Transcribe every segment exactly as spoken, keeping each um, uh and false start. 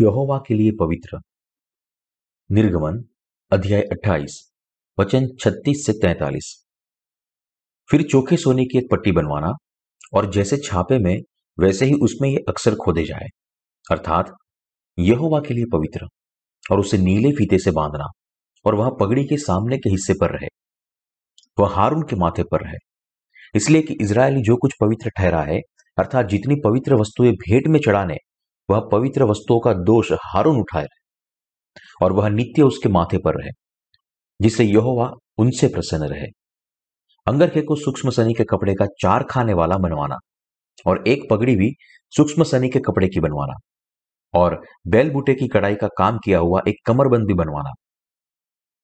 यहोवा के लिए पवित्र। निर्गमन अध्याय अट्ठाईस वचन छत्तीस से तैंतालीस। फिर चोखे सोने की एक पट्टी बनवाना और जैसे छापे में वैसे ही उसमें ये अक्षर खोदे जाए, अर्थात यहोवा के लिए पवित्र, और उसे नीले फीते से बांधना और वह पगड़ी के सामने के हिस्से पर रहे, वह हारून के माथे पर रहे, इसलिए कि इजराइल जो कुछ पवित्र ठहरा है, अर्थात जितनी पवित्र वस्तुएं भेंट में चढ़ाने, वह पवित्र वस्तुओं का दोष हारून उठाए और वह नित्य उसके माथे पर रहे, जिससे यहोवा उनसे प्रसन्न रहे। अंगरखे को सूक्ष्म सनी के कपड़े का चार खाने वाला बनवाना और एक पगड़ी भी सूक्ष्म सनी के कपड़े की बनवाना, और बैल बूटे की कढ़ाई का काम किया हुआ एक कमरबंद भी बनवाना।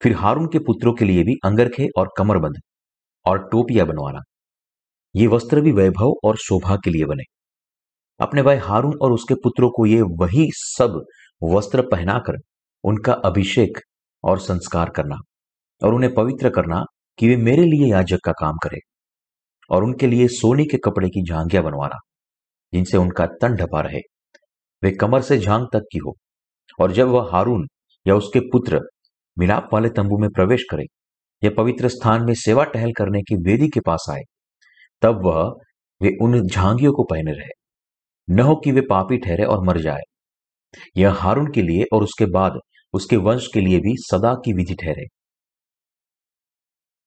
फिर हारून के पुत्रों के लिए भी अंगरखे और कमरबंद और टोपिया बनवाना। ये वस्त्र भी वैभव और शोभा के लिए बने। अपने भाई हारून और उसके पुत्रों को ये वही सब वस्त्र पहनाकर उनका अभिषेक और संस्कार करना और उन्हें पवित्र करना कि वे मेरे लिए याजक का काम करें, और उनके लिए सोने के कपड़े की झांकियां बनवाना जिनसे उनका तन ढपा रहे, वे कमर से झांग तक की हो। और जब वह हारून या उसके पुत्र मिलाप वाले तंबू में प्रवेश करे या पवित्र स्थान में सेवा टहल करने की वेदी के पास आए, तब वह वे उन झांगियों को पहने रहे, न हो कि वे पापी ठहरे और मर जाए। यह हारून के लिए और उसके बाद उसके वंश के लिए भी सदा की विधि ठहरे।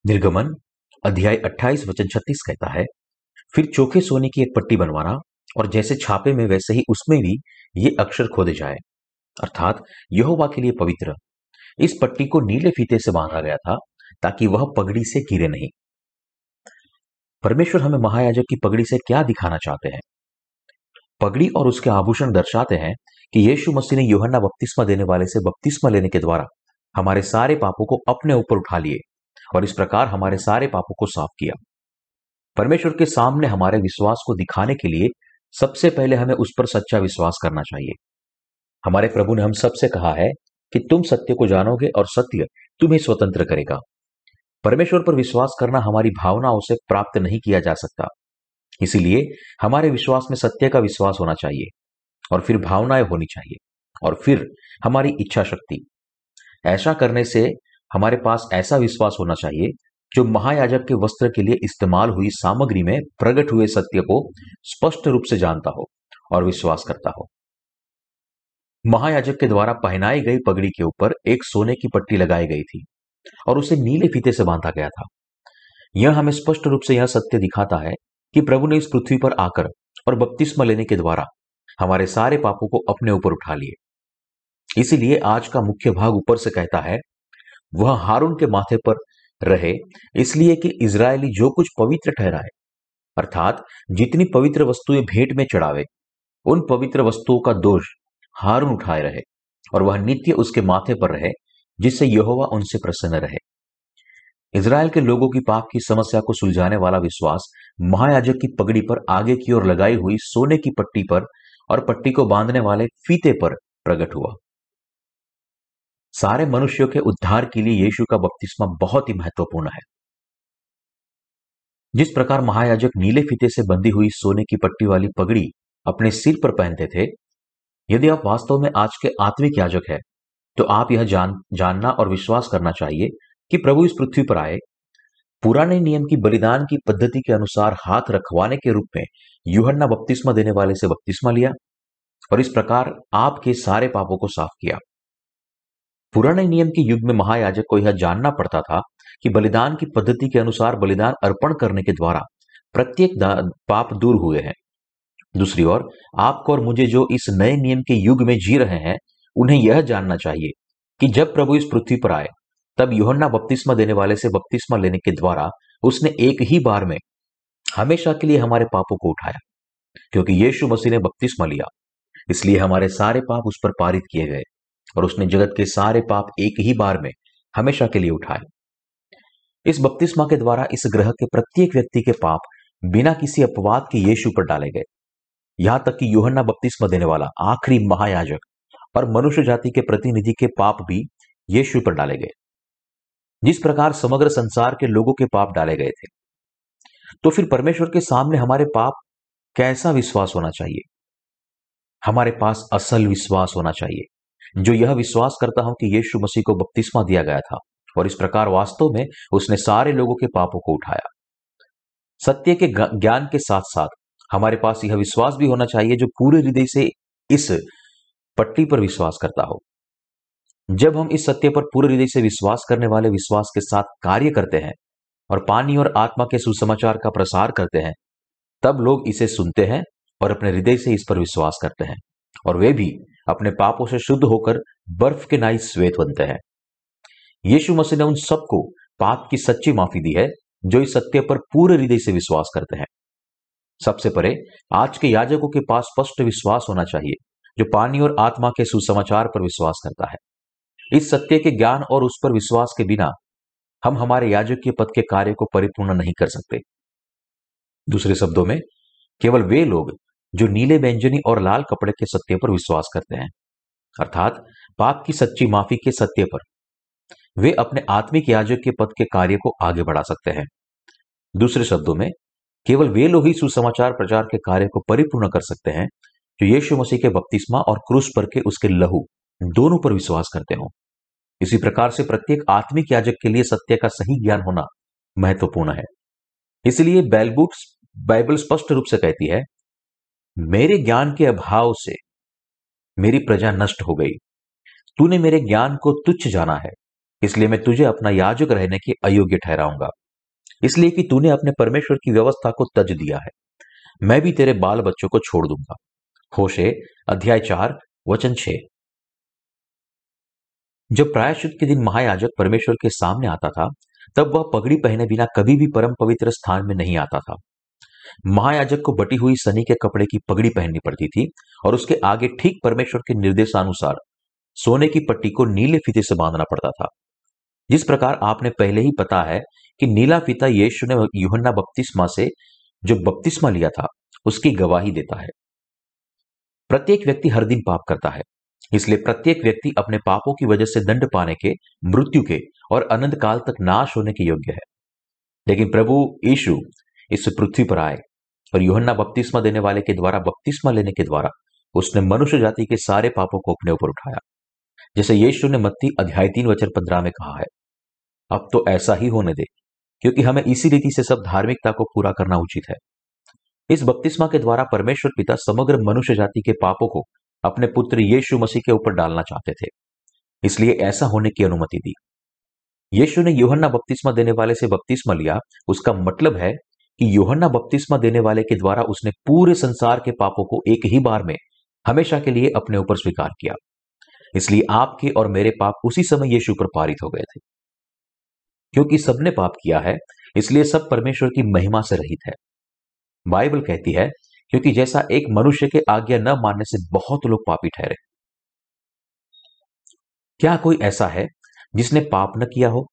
निर्गमन अध्याय अट्ठाईस वचन छत्तीस कहता है, फिर चोखे सोने की एक पट्टी बनवाना और जैसे छापे में वैसे ही उसमें भी ये अक्षर खोदे जाए, अर्थात यहोवा के लिए पवित्र। इस पट्टी को नीले फीते से बांधा गया था ताकि वह पगड़ी से गिरे नहीं। परमेश्वर हमें महायाजक की पगड़ी से क्या दिखाना चाहते हैं? पगड़ी और उसके आभूषण दर्शाते हैं कि यीशु मसीह ने यूहन्ना बपतिस्मा देने वाले से बपतिस्मा लेने के द्वारा हमारे सारे पापों को अपने ऊपर उठा लिए और इस प्रकार हमारे सारे पापों को साफ किया। परमेश्वर के सामने हमारे विश्वास को दिखाने के लिए सबसे पहले हमें उस पर सच्चा विश्वास करना चाहिए। हमारे प्रभु ने हम सबसे कहा है कि तुम सत्य को जानोगे और सत्य तुम्हें स्वतंत्र करेगा। परमेश्वर पर विश्वास करना हमारी भावनाओं से प्राप्त नहीं किया जा सकता, इसीलिए हमारे विश्वास में सत्य का विश्वास होना चाहिए और फिर भावनाएं होनी चाहिए और फिर हमारी इच्छा शक्ति। ऐसा करने से हमारे पास ऐसा विश्वास होना चाहिए जो महायाजक के वस्त्र के लिए इस्तेमाल हुई सामग्री में प्रकट हुए सत्य को स्पष्ट रूप से जानता हो और विश्वास करता हो। महायाजक के द्वारा पहनाई गई पगड़ी के ऊपर एक सोने की पट्टी लगाई गई थी और उसे नीले फीते से बांधा गया था। यह हमें स्पष्ट रूप से यह सत्य दिखाता है कि प्रभु ने इस पृथ्वी पर आकर और बपतिस्मा लेने के द्वारा हमारे सारे पापों को अपने ऊपर उठा लिए। इसीलिए आज का मुख्य भाग ऊपर से कहता है, वह हारून के माथे पर रहे, इसलिए कि इजरायली जो कुछ पवित्र ठहरा है, अर्थात जितनी पवित्र वस्तुएं भेंट में चढ़ावे, उन पवित्र वस्तुओं का दोष हारून उठाए रहे और वह नित्य उसके माथे पर रहे, जिससे यहोवा उनसे प्रसन्न रहे। इजराइल के लोगों की पाप की समस्या को सुलझाने वाला विश्वास महायाजक की पगड़ी पर आगे की ओर लगाई हुई सोने की पट्टी पर और पट्टी को बांधने वाले फीते पर प्रकट हुआ। सारे मनुष्यों के उद्धार के लिए यीशु का बपतिस्मा बहुत ही महत्वपूर्ण है। जिस प्रकार महायाजक नीले फीते से बंधी हुई सोने की पट्टी वाली पगड़ी अपने सिर पर पहनते थे, यदि आप वास्तव में आज के आत्मिक याजक है तो आप यह जान, जानना और विश्वास करना चाहिए कि प्रभु इस पृथ्वी पर आए, पुराने नियम की बलिदान की पद्धति के अनुसार हाथ रखवाने के रूप में यूहन्ना बपतिस्मा देने वाले से बपतिस्मा लिया और इस प्रकार आपके सारे पापों को साफ किया। पुराने नियम के युग में महायाजक को यह जानना पड़ता था कि बलिदान की पद्धति के अनुसार बलिदान अर्पण करने के द्वारा प्रत्येक पाप दूर हुए हैं। दूसरी ओर आपको और मुझे जो इस नए नियम के युग में जी रहे हैं, उन्हें यह जानना चाहिए कि जब प्रभु इस पृथ्वी पर आए, तब यूहन्ना बपतिस्मा देने वाले से बपतिस्मा लेने के द्वारा उसने एक ही बार में हमेशा के लिए हमारे पापों को उठाया। क्योंकि यीशु मसीह ने बपतिस्मा लिया, इसलिए हमारे सारे पाप उस पर पारित किए गए और उसने जगत के सारे पाप एक ही बार में हमेशा के लिए उठाए। इस बपतिस्मा के द्वारा इस ग्रह के प्रत्येक व्यक्ति के पाप बिना किसी अपवाद के यीशु पर डाले गए, यहां तक कि यूहन्ना बपतिस्मा देने वाला आखिरी महायाजक और मनुष्य जाति के प्रतिनिधि के पाप भी यीशु पर डाले गए। जिस प्रकार समग्र संसार के लोगों के पाप डाले गए थे, तो फिर परमेश्वर के सामने हमारे पाप कैसा विश्वास होना चाहिए? हमारे पास असल विश्वास होना चाहिए, जो यह विश्वास करता हूं कि यीशु मसीह को बपतिस्मा दिया गया था और इस प्रकार वास्तव में उसने सारे लोगों के पापों को उठाया। सत्य के ज्ञान के साथ साथ हमारे पास यह विश्वास भी होना चाहिए जो पूरे हृदय से इस पट्टी पर विश्वास करता हो। जब हम इस सत्य पर पूरे हृदय से विश्वास करने वाले विश्वास के साथ कार्य करते हैं और पानी और आत्मा के सुसमाचार का प्रसार करते हैं, तब लोग इसे सुनते हैं और अपने हृदय से इस पर विश्वास करते हैं और वे भी अपने पापों से शुद्ध होकर बर्फ के नाई श्वेत बनते हैं। यीशु मसीह ने उन सबको पाप की सच्ची माफी दी है जो इस सत्य पर पूरे हृदय से विश्वास करते हैं। सबसे परे आज के याजकों के पास स्पष्ट विश्वास होना चाहिए जो पानी और आत्मा के सुसमाचार पर विश्वास करता है। इस सत्य के ज्ञान और उस पर विश्वास के बिना हम हमारे याजकीय पद के कार्य को परिपूर्ण नहीं कर सकते। दूसरे शब्दों में, केवल वे लोग जो नीले बैंजनी और लाल कपड़े के सत्य पर विश्वास करते हैं, अर्थात पाप की सच्ची माफी के सत्य पर, वे अपने आत्मिक याजकीय पद के कार्य को आगे बढ़ा सकते हैं। दूसरे शब्दों में, केवल वे लोग ही सुसमाचार प्रचार के कार्य को परिपूर्ण कर सकते हैं जो यीशु मसीह के बपतिस्मा और क्रूस पर के उसके लहू दोनों पर विश्वास करते हो। इसी प्रकार से प्रत्येक आत्मिक याजक के लिए सत्य का सही ज्ञान होना महत्वपूर्ण है। इसलिए बाइबल स्पष्ट रूप से कहती है, मेरे ज्ञान के अभाव से मेरी प्रजा नष्ट हो गई, तूने मेरे ज्ञान को तुच्छ जाना है, इसलिए मैं तुझे अपना याजक रहने के अयोग्य ठहराऊंगा, इसलिए कि तूने अपने परमेश्वर की व्यवस्था को तज दिया है, मैं भी तेरे बाल बच्चों को छोड़ दूंगा। होशे अध्याय चार वचन छह। जब प्रायश्चित के दिन महायाजक परमेश्वर के सामने आता था, तब वह पगड़ी पहने बिना कभी भी परम पवित्र स्थान में नहीं आता था। महायाजक को बटी हुई सनी के कपड़े की पगड़ी पहननी पड़ती थी और उसके आगे ठीक परमेश्वर के निर्देशानुसार सोने की पट्टी को नीले फीते से बांधना पड़ता था। जिस प्रकार आपने पहले ही पता है कि नीला फीता यीशु ने यूहन्ना बपतिस्मा से जो बपतिस्मा लिया था उसकी गवाही देता है। प्रत्येक व्यक्ति हर दिन पाप करता है, इसलिए प्रत्येक व्यक्ति अपने पापों की वजह से दंड पाने के, मृत्यु के और अनंत काल तक नाश होने के योग्य है। लेकिन प्रभु यीशु इस पृथ्वी पर आए और यूहन्ना बपतिस्मा देने वाले के द्वारा बपतिस्मा लेने के द्वारा उसने मनुष्य जाति के सारे पापों को अपने ऊपर उठाया, जैसे यीशु ने मत्ती अध्याय तीन वचन पंद्रह में कहा है। अब तो ऐसा ही होने दे, क्योंकि हमें इसी रीति से सब धार्मिकता को पूरा करना उचित है। इस बपतिस्मा के द्वारा परमेश्वर पिता समग्र मनुष्य जाति के पापों को अपने पुत्र यीशु मसीह के ऊपर डालना चाहते थे, इसलिए ऐसा होने की अनुमति दी। यीशु ने यूहन्ना बपतिस्मा देने वाले से बपतिस्मा लिया, उसका मतलब है कि यूहन्ना बपतिस्मा देने वाले के द्वारा उसने पूरे संसार के पापों को एक ही बार में हमेशा के लिए अपने ऊपर स्वीकार किया, इसलिए आपके और मेरे पाप उसी समय यीशु पर पारित हो गए थे। क्योंकि सबने पाप किया है, इसलिए सब परमेश्वर की महिमा से रहित है। बाइबल कहती है, क्योंकि जैसा एक मनुष्य के आज्ञा न मानने से बहुत लोग पापी ठहरे। क्या कोई ऐसा है जिसने पाप न किया हो?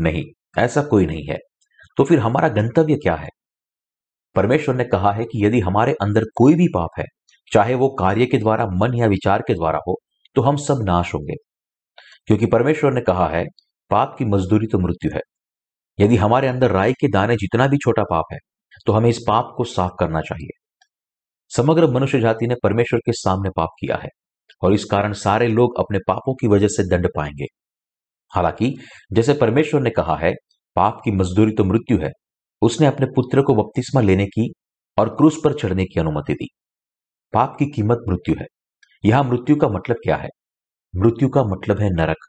नहीं, ऐसा कोई नहीं है। तो फिर हमारा गंतव्य क्या है? परमेश्वर ने कहा है कि यदि हमारे अंदर कोई भी पाप है, चाहे वो कार्य के द्वारा, मन या विचार के द्वारा हो, तो हम सब नाश होंगे, क्योंकि परमेश्वर ने कहा है, पाप की मजदूरी तो मृत्यु है। यदि हमारे अंदर राई के दाने जितना भी छोटा पाप है, तो हमें इस पाप को साफ करना चाहिए। समग्र मनुष्य जाति ने परमेश्वर के सामने पाप किया है और इस कारण सारे लोग अपने पापों की वजह से दंड पाएंगे। हालांकि जैसे परमेश्वर ने कहा है, पाप की मजदूरी तो मृत्यु है, उसने अपने पुत्र को बपतिस्मा लेने की और क्रूस पर चढ़ने की अनुमति दी। पाप की कीमत मृत्यु है। यहां मृत्यु का मतलब क्या है? मृत्यु का मतलब है नरक।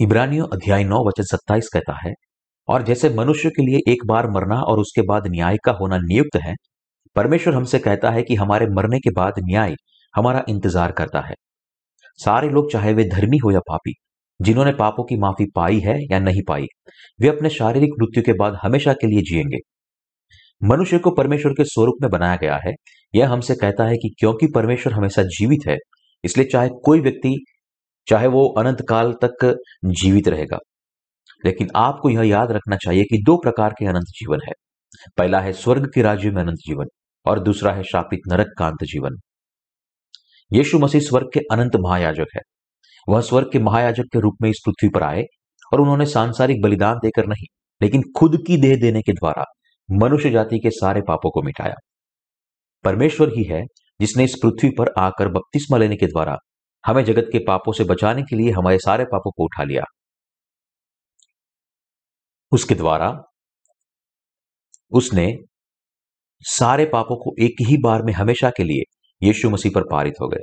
इब्रानियों अध्याय नौ वचन सत्ताईस कहता है, और जैसे मनुष्य के लिए एक बार मरना और उसके बाद न्याय का होना नियुक्त है, परमेश्वर हमसे कहता है कि हमारे मरने के बाद न्याय हमारा इंतजार करता है। सारे लोग, चाहे वे धर्मी हो या पापी, जिन्होंने पापों की माफी पाई है या नहीं पाई, वे अपने शारीरिक मृत्यु के बाद हमेशा के लिए जिएंगे। मनुष्य को परमेश्वर के स्वरूप में बनाया गया है। यह हमसे कहता है कि क्योंकि परमेश्वर हमेशा जीवित है, इसलिए चाहे कोई व्यक्ति, चाहे वो अनंत काल तक जीवित रहेगा। लेकिन आपको यह याद रखना चाहिए कि दो प्रकार के अनंत जीवन है। पहला है स्वर्ग के राज्य में अनंत जीवन और दूसरा है शापित नरक का अंत जीवन। यीशु मसीह स्वर्ग के अनंत महायाजक है। वह स्वर्ग के महायाजक के रूप में इस पृथ्वी पर आए और उन्होंने सांसारिक बलिदान देकर नहीं, लेकिन खुद की देह देने के द्वारा मनुष्य जाति के सारे पापों को मिटाया। परमेश्वर ही है जिसने इस पृथ्वी पर आकर बपतिस्मा लेने के द्वारा हमें जगत के पापों से बचाने के लिए हमारे सारे पापों को उठा लिया। उसके द्वारा उसने सारे पापों को एक ही बार में हमेशा के लिए यीशु मसीह पर पारित हो गए,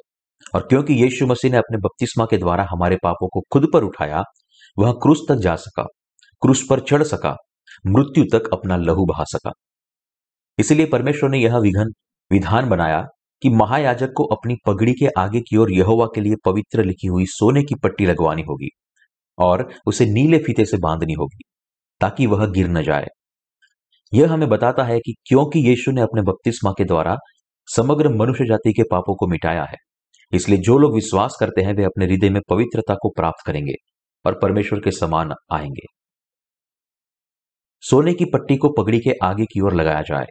और क्योंकि यीशु मसीह ने अपने बपतिस्मा के द्वारा हमारे पापों को खुद पर उठाया, वह क्रूस तक जा सका, क्रूस पर चढ़ सका, मृत्यु तक अपना लहू बहा सका। इसलिए परमेश्वर ने यह विघन विधान बनाया कि महायाजक को अपनी पगड़ी के आगे की ओर यहोवा के लिए पवित्र लिखी हुई सोने की पट्टी लगवानी होगी और उसे नीले फीते से बांधनी होगी ताकि वह गिर न जाए। यह हमें बताता है कि क्योंकि यीशु ने अपने बपतिस्मा के द्वारा समग्र मनुष्य जाति के पापों को मिटाया है, इसलिए जो लोग विश्वास करते हैं वे अपने हृदय में पवित्रता को प्राप्त करेंगे और परमेश्वर के समान आएंगे। सोने की पट्टी को पगड़ी के आगे की ओर लगाया जाए।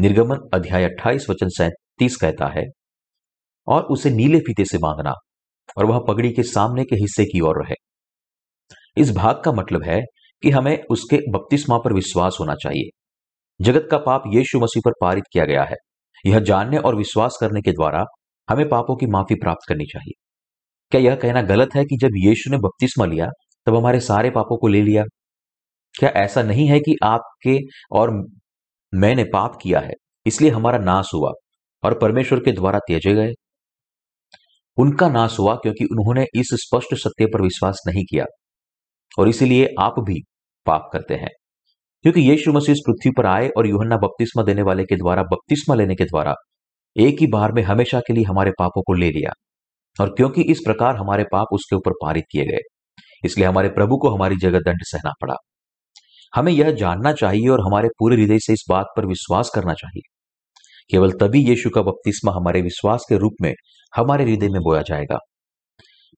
निर्गमन अध्याय अट्ठाईस वचन सैंतीस कहता है, और उसे नीले फीते से बांधना और वह पगड़ी के सामने के हिस्से की ओर रहे। इस भाग का मतलब है कि हमें उसके बपतिस्मा पर विश्वास होना चाहिए। जगत का पाप यीशु मसीह पर पारित किया गया है। यह जानने और विश्वास करने के द्वारा हमें पापों की माफी प्राप्त करनी चाहिए। क्या यह कहना गलत है कि जब यीशु ने बपतिस्मा लिया तब हमारे सारे पापों को ले लिया? क्या ऐसा नहीं है कि आपके और मैंने पाप किया है इसलिए हमारा नाश हुआ और परमेश्वर के द्वारा त्याजे गए? उनका नाश हुआ क्योंकि उन्होंने इस स्पष्ट सत्य पर विश्वास नहीं किया, और इसीलिए आप भी पाप करते हैं। क्योंकि यीशु मसीह इस पृथ्वी पर आए और यूहन्ना बपतिस्मा देने वाले के द्वारा बपतिस्मा लेने के द्वारा एक ही बार में हमेशा के लिए हमारे पापों को ले लिया, और क्योंकि इस प्रकार हमारे पाप उसके ऊपर पारित किए गए, इसलिए हमारे प्रभु को हमारी जगह दंड सहना पड़ा। हमें यह जानना चाहिए और हमारे पूरे हृदय से इस बात पर विश्वास करना चाहिए। केवल तभी यीशु का बपतिस्मा हमारे विश्वास के रूप में हमारे हृदय में बोया जाएगा।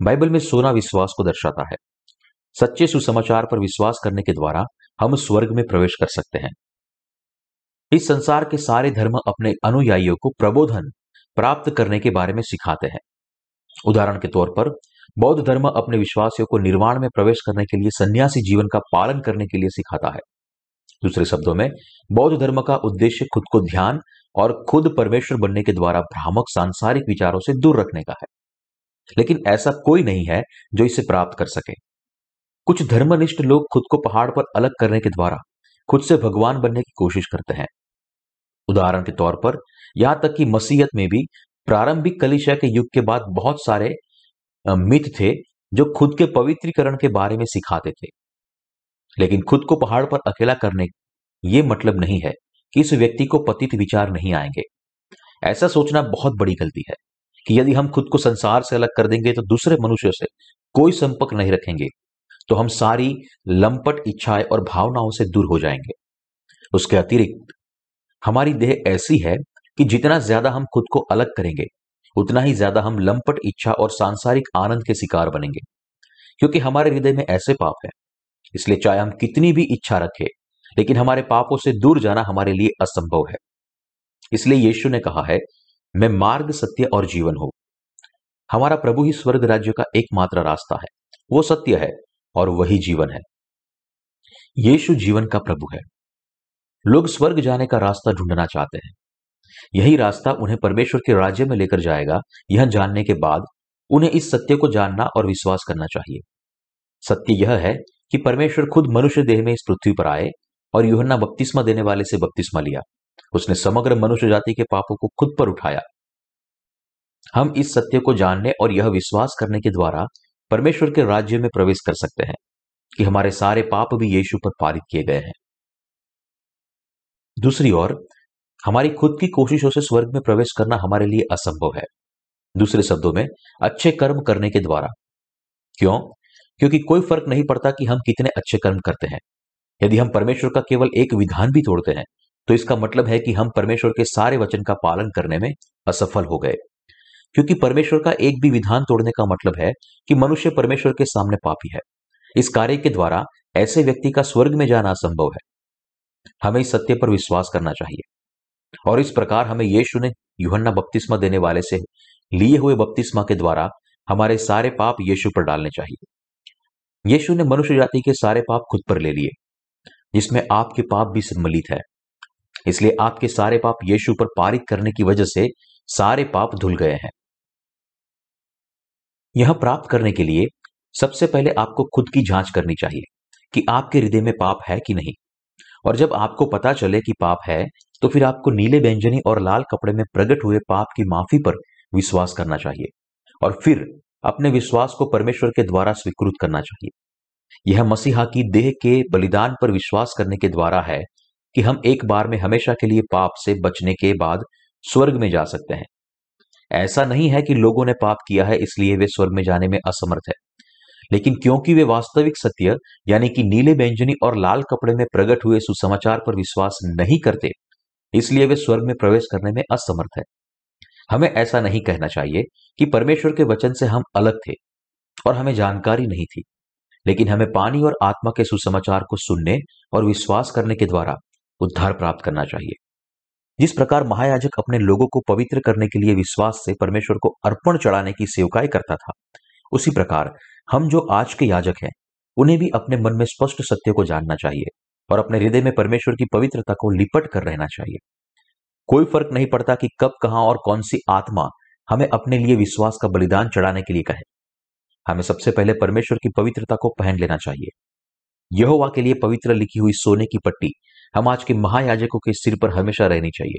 बाइबल में सोना विश्वास को दर्शाता है। सच्चे सुसमाचार पर विश्वास करने के द्वारा हम स्वर्ग में प्रवेश कर सकते हैं। इस संसार के सारे धर्म अपने अनुयायियों को प्रबोधन प्राप्त करने के बारे में सिखाते हैं। उदाहरण के तौर पर बौद्ध धर्म अपने विश्वासियों को निर्वाण में प्रवेश करने के लिए सन्यासी जीवन का पालन करने के लिए सिखाता है। दूसरे शब्दों में, बौद्ध धर्म का उद्देश्य खुद को ध्यान और खुद परमेश्वर बनने के द्वारा भ्रामक सांसारिक विचारों से दूर रखने का है, लेकिन ऐसा कोई नहीं है जो इसे प्राप्त कर सके। कुछ धर्मनिष्ठ लोग खुद को पहाड़ पर अलग करने के द्वारा खुद से भगवान बनने की कोशिश करते हैं। उदाहरण के तौर पर, यहां तक कि मसीहत में भी प्रारंभिक कलीसिया के युग के बाद बहुत सारे मिथ थे जो खुद के पवित्रीकरण के बारे में सिखाते थे, लेकिन खुद को पहाड़ पर अकेला करने ये मतलब नहीं है कि इस व्यक्ति को पतित विचार नहीं आएंगे। ऐसा सोचना बहुत बड़ी गलती है कि यदि हम खुद को संसार से अलग कर देंगे तो दूसरे मनुष्यों से कोई संपर्क नहीं रखेंगे, तो हम सारी लंपट इच्छाएं और भावनाओं से दूर हो जाएंगे। उसके अतिरिक्त हमारी देह ऐसी है कि जितना ज्यादा हम खुद को अलग करेंगे उतना ही ज्यादा हम लंपट इच्छा और सांसारिक आनंद के शिकार बनेंगे, क्योंकि हमारे हृदय में ऐसे पाप हैं। इसलिए चाहे हम कितनी भी इच्छा रखें, लेकिन हमारे पापों से दूर जाना हमारे लिए असंभव है। इसलिए यीशु ने कहा है, मैं मार्ग, सत्य और जीवन हूं। हमारा प्रभु ही स्वर्ग राज्य का एकमात्र रास्ता है। वो सत्य है और वही जीवन है। यीशु जीवन का प्रभु है। लोग स्वर्ग जाने का रास्ता ढूंढना चाहते हैं। यही रास्ता उन्हें परमेश्वर के राज्य में लेकर जाएगा। यह जानने के बाद उन्हें इस सत्य को जानना और विश्वास करना चाहिए। सत्य यह है कि परमेश्वर खुद मनुष्य देह में इस पृथ्वी पर आए और यूहन्ना बपतिस्मा देने वाले से बपतिस्मा लिया। उसने समग्र मनुष्य जाति के पापों को खुद पर उठाया। हम इस सत्य को जानने और यह विश्वास करने के द्वारा परमेश्वर के राज्य में प्रवेश कर सकते हैं कि हमारे सारे पाप भी यीशु पर पारित किए गए हैं। दूसरी ओर, हमारी खुद की कोशिशों से स्वर्ग में प्रवेश करना हमारे लिए असंभव है। दूसरे शब्दों में, अच्छे कर्म करने के द्वारा। क्यों? क्योंकि कोई फर्क नहीं पड़ता कि हम कितने अच्छे कर्म करते हैं। यदि हम परमेश्वर का केवल एक विधान भी तोड़ते हैं तो इसका मतलब है कि हम परमेश्वर के सारे वचन का पालन करने में असफल हो गए, क्योंकि परमेश्वर का एक भी विधान तोड़ने का मतलब है कि मनुष्य परमेश्वर के सामने पापी है। इस कार्य के द्वारा ऐसे व्यक्ति का स्वर्ग में जाना असंभव है। हमें इस सत्य पर विश्वास करना चाहिए, और इस प्रकार हमें यीशु ने यूहन्ना बपतिस्मा देने वाले से लिए हुए बपतिस्मा के द्वारा हमारे सारे पाप यीशु पर डालने चाहिए। यीशु ने मनुष्य जाति के सारे पाप खुद पर ले लिए, जिसमें आपके पाप भी सम्मिलित है। इसलिए आपके सारे पाप यीशु पर पारित करने की वजह से सारे पाप धुल गए हैं। यह प्राप्त करने के लिए सबसे पहले आपको खुद की जांच करनी चाहिए कि आपके हृदय में पाप है कि नहीं, और जब आपको पता चले कि पाप है तो फिर आपको नीले बैंजनी और लाल कपड़े में प्रकट हुए पाप की माफी पर विश्वास करना चाहिए और फिर अपने विश्वास को परमेश्वर के द्वारा स्वीकृत करना चाहिए। यह मसीहा की देह के बलिदान पर विश्वास करने के द्वारा है कि हम एक बार में हमेशा के लिए पाप से बचने के बाद स्वर्ग में जा सकते हैं। ऐसा नहीं है कि लोगों ने पाप किया है इसलिए वे स्वर्ग में जाने में असमर्थ है, लेकिन क्योंकि वे वास्तविक सत्य यानी कि नीले बैंजनी और लाल कपड़े में प्रकट हुए सुसमाचार पर विश्वास नहीं करते, इसलिए वे स्वर्ग में प्रवेश करने में असमर्थ है। हमें ऐसा नहीं कहना चाहिए कि परमेश्वर के वचन से हम अलग थे और हमें जानकारी नहीं थी, लेकिन हमें पानी और आत्मा के सुसमाचार को सुनने और विश्वास करने के द्वारा उद्धार प्राप्त करना चाहिए। जिस प्रकार महायाजक अपने लोगों को पवित्र करने के लिए विश्वास से परमेश्वर को अर्पण चढ़ाने की सेवकाई करता था, उसी प्रकार हम जो आज के याजक हैं उन्हें भी अपने मन में स्पष्ट सत्य को जानना चाहिए और अपने हृदय में परमेश्वर की पवित्रता को लिपट कर रहना चाहिए। कोई फर्क नहीं पड़ता कि कब, कहां और कौन सी आत्मा हमें अपने लिए विश्वास का बलिदान चढ़ाने के लिए कहे। हमें सबसे पहले परमेश्वर की पवित्रता को पहन लेना चाहिए। यहोवा के लिए पवित्र लिखी हुई सोने की पट्टी हम आज के महायाजकों के सिर पर हमेशा रहनी चाहिए।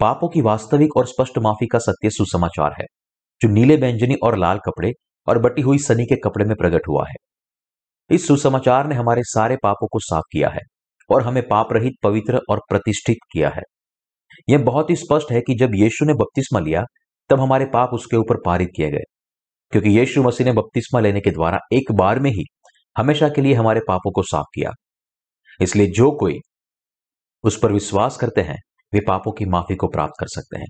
पापों की वास्तविक और स्पष्ट माफी का सत्य सुसमाचार है जो नीले बैंजनी और लाल कपड़े और बटी हुई सनी के कपड़े में प्रकट हुआ है। इस सुसमाचार ने हमारे सारे पापों को साफ किया है और हमें पाप रहित, पवित्र और प्रतिष्ठित किया है। यह बहुत ही स्पष्ट है कि जब यीशु ने बपतिस्मा लिया तब हमारे पाप उसके ऊपर पारित किए गए, क्योंकि यीशु मसीह ने बपतिस्मा लेने के द्वारा एक बार में ही हमेशा के लिए हमारे पापों को साफ किया। इसलिए जो कोई उस पर विश्वास करते हैं वे पापों की माफी को प्राप्त कर सकते हैं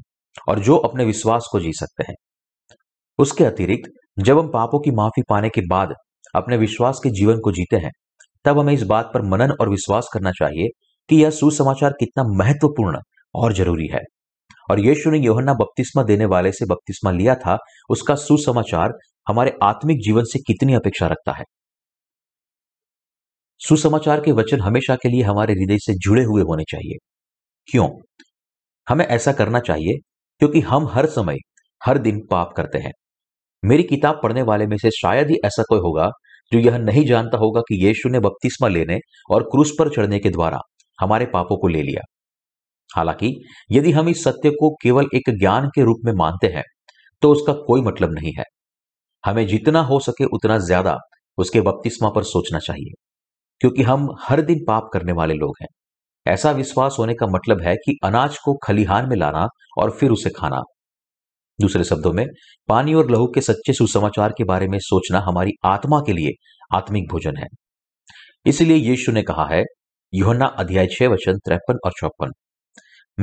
और जो अपने विश्वास को जी सकते हैं। उसके अतिरिक्त जब हम पापों की माफी पाने के बाद अपने विश्वास के जीवन को जीते हैं तब हमें इस बात पर मनन और विश्वास करना चाहिए कि यह सुसमाचार कितना महत्वपूर्ण और जरूरी है। और यीशु ने यूहन्ना बपतिस्मा देने वाले से बपतिस्मा लिया था, उसका सुसमाचार हमारे आत्मिक जीवन से कितनी अपेक्षा रखता है। सुसमाचार के वचन हमेशा के लिए हमारे हृदय से जुड़े हुए होने चाहिए। क्यों हमें ऐसा करना चाहिए? क्योंकि हम हर समय हर दिन पाप करते हैं। मेरी किताब पढ़ने वाले में से शायद ही ऐसा कोई होगा जो यह नहीं जानता होगा कि यीशु ने बपतिस्मा लेने और क्रूस पर चढ़ने के द्वारा हमारे पापों को ले लिया। हालांकि यदि हम इस सत्य को केवल एक ज्ञान के रूप में मानते हैं तो उसका कोई मतलब नहीं है। हमें जितना हो सके उतना ज्यादा उसके बपतिस्मा पर सोचना चाहिए, क्योंकि हम हर दिन पाप करने वाले लोग हैं। ऐसा विश्वास होने का मतलब है कि अनाज को खलिहान में लाना और फिर उसे खाना। दूसरे शब्दों में, पानी और लहू के सच्चे सुसमाचार के बारे में सोचना हमारी आत्मा के लिए आत्मिक भोजन है। इसलिए यीशु ने कहा है, यूहन्ना अध्याय छह वचन तिरपन और चौपन,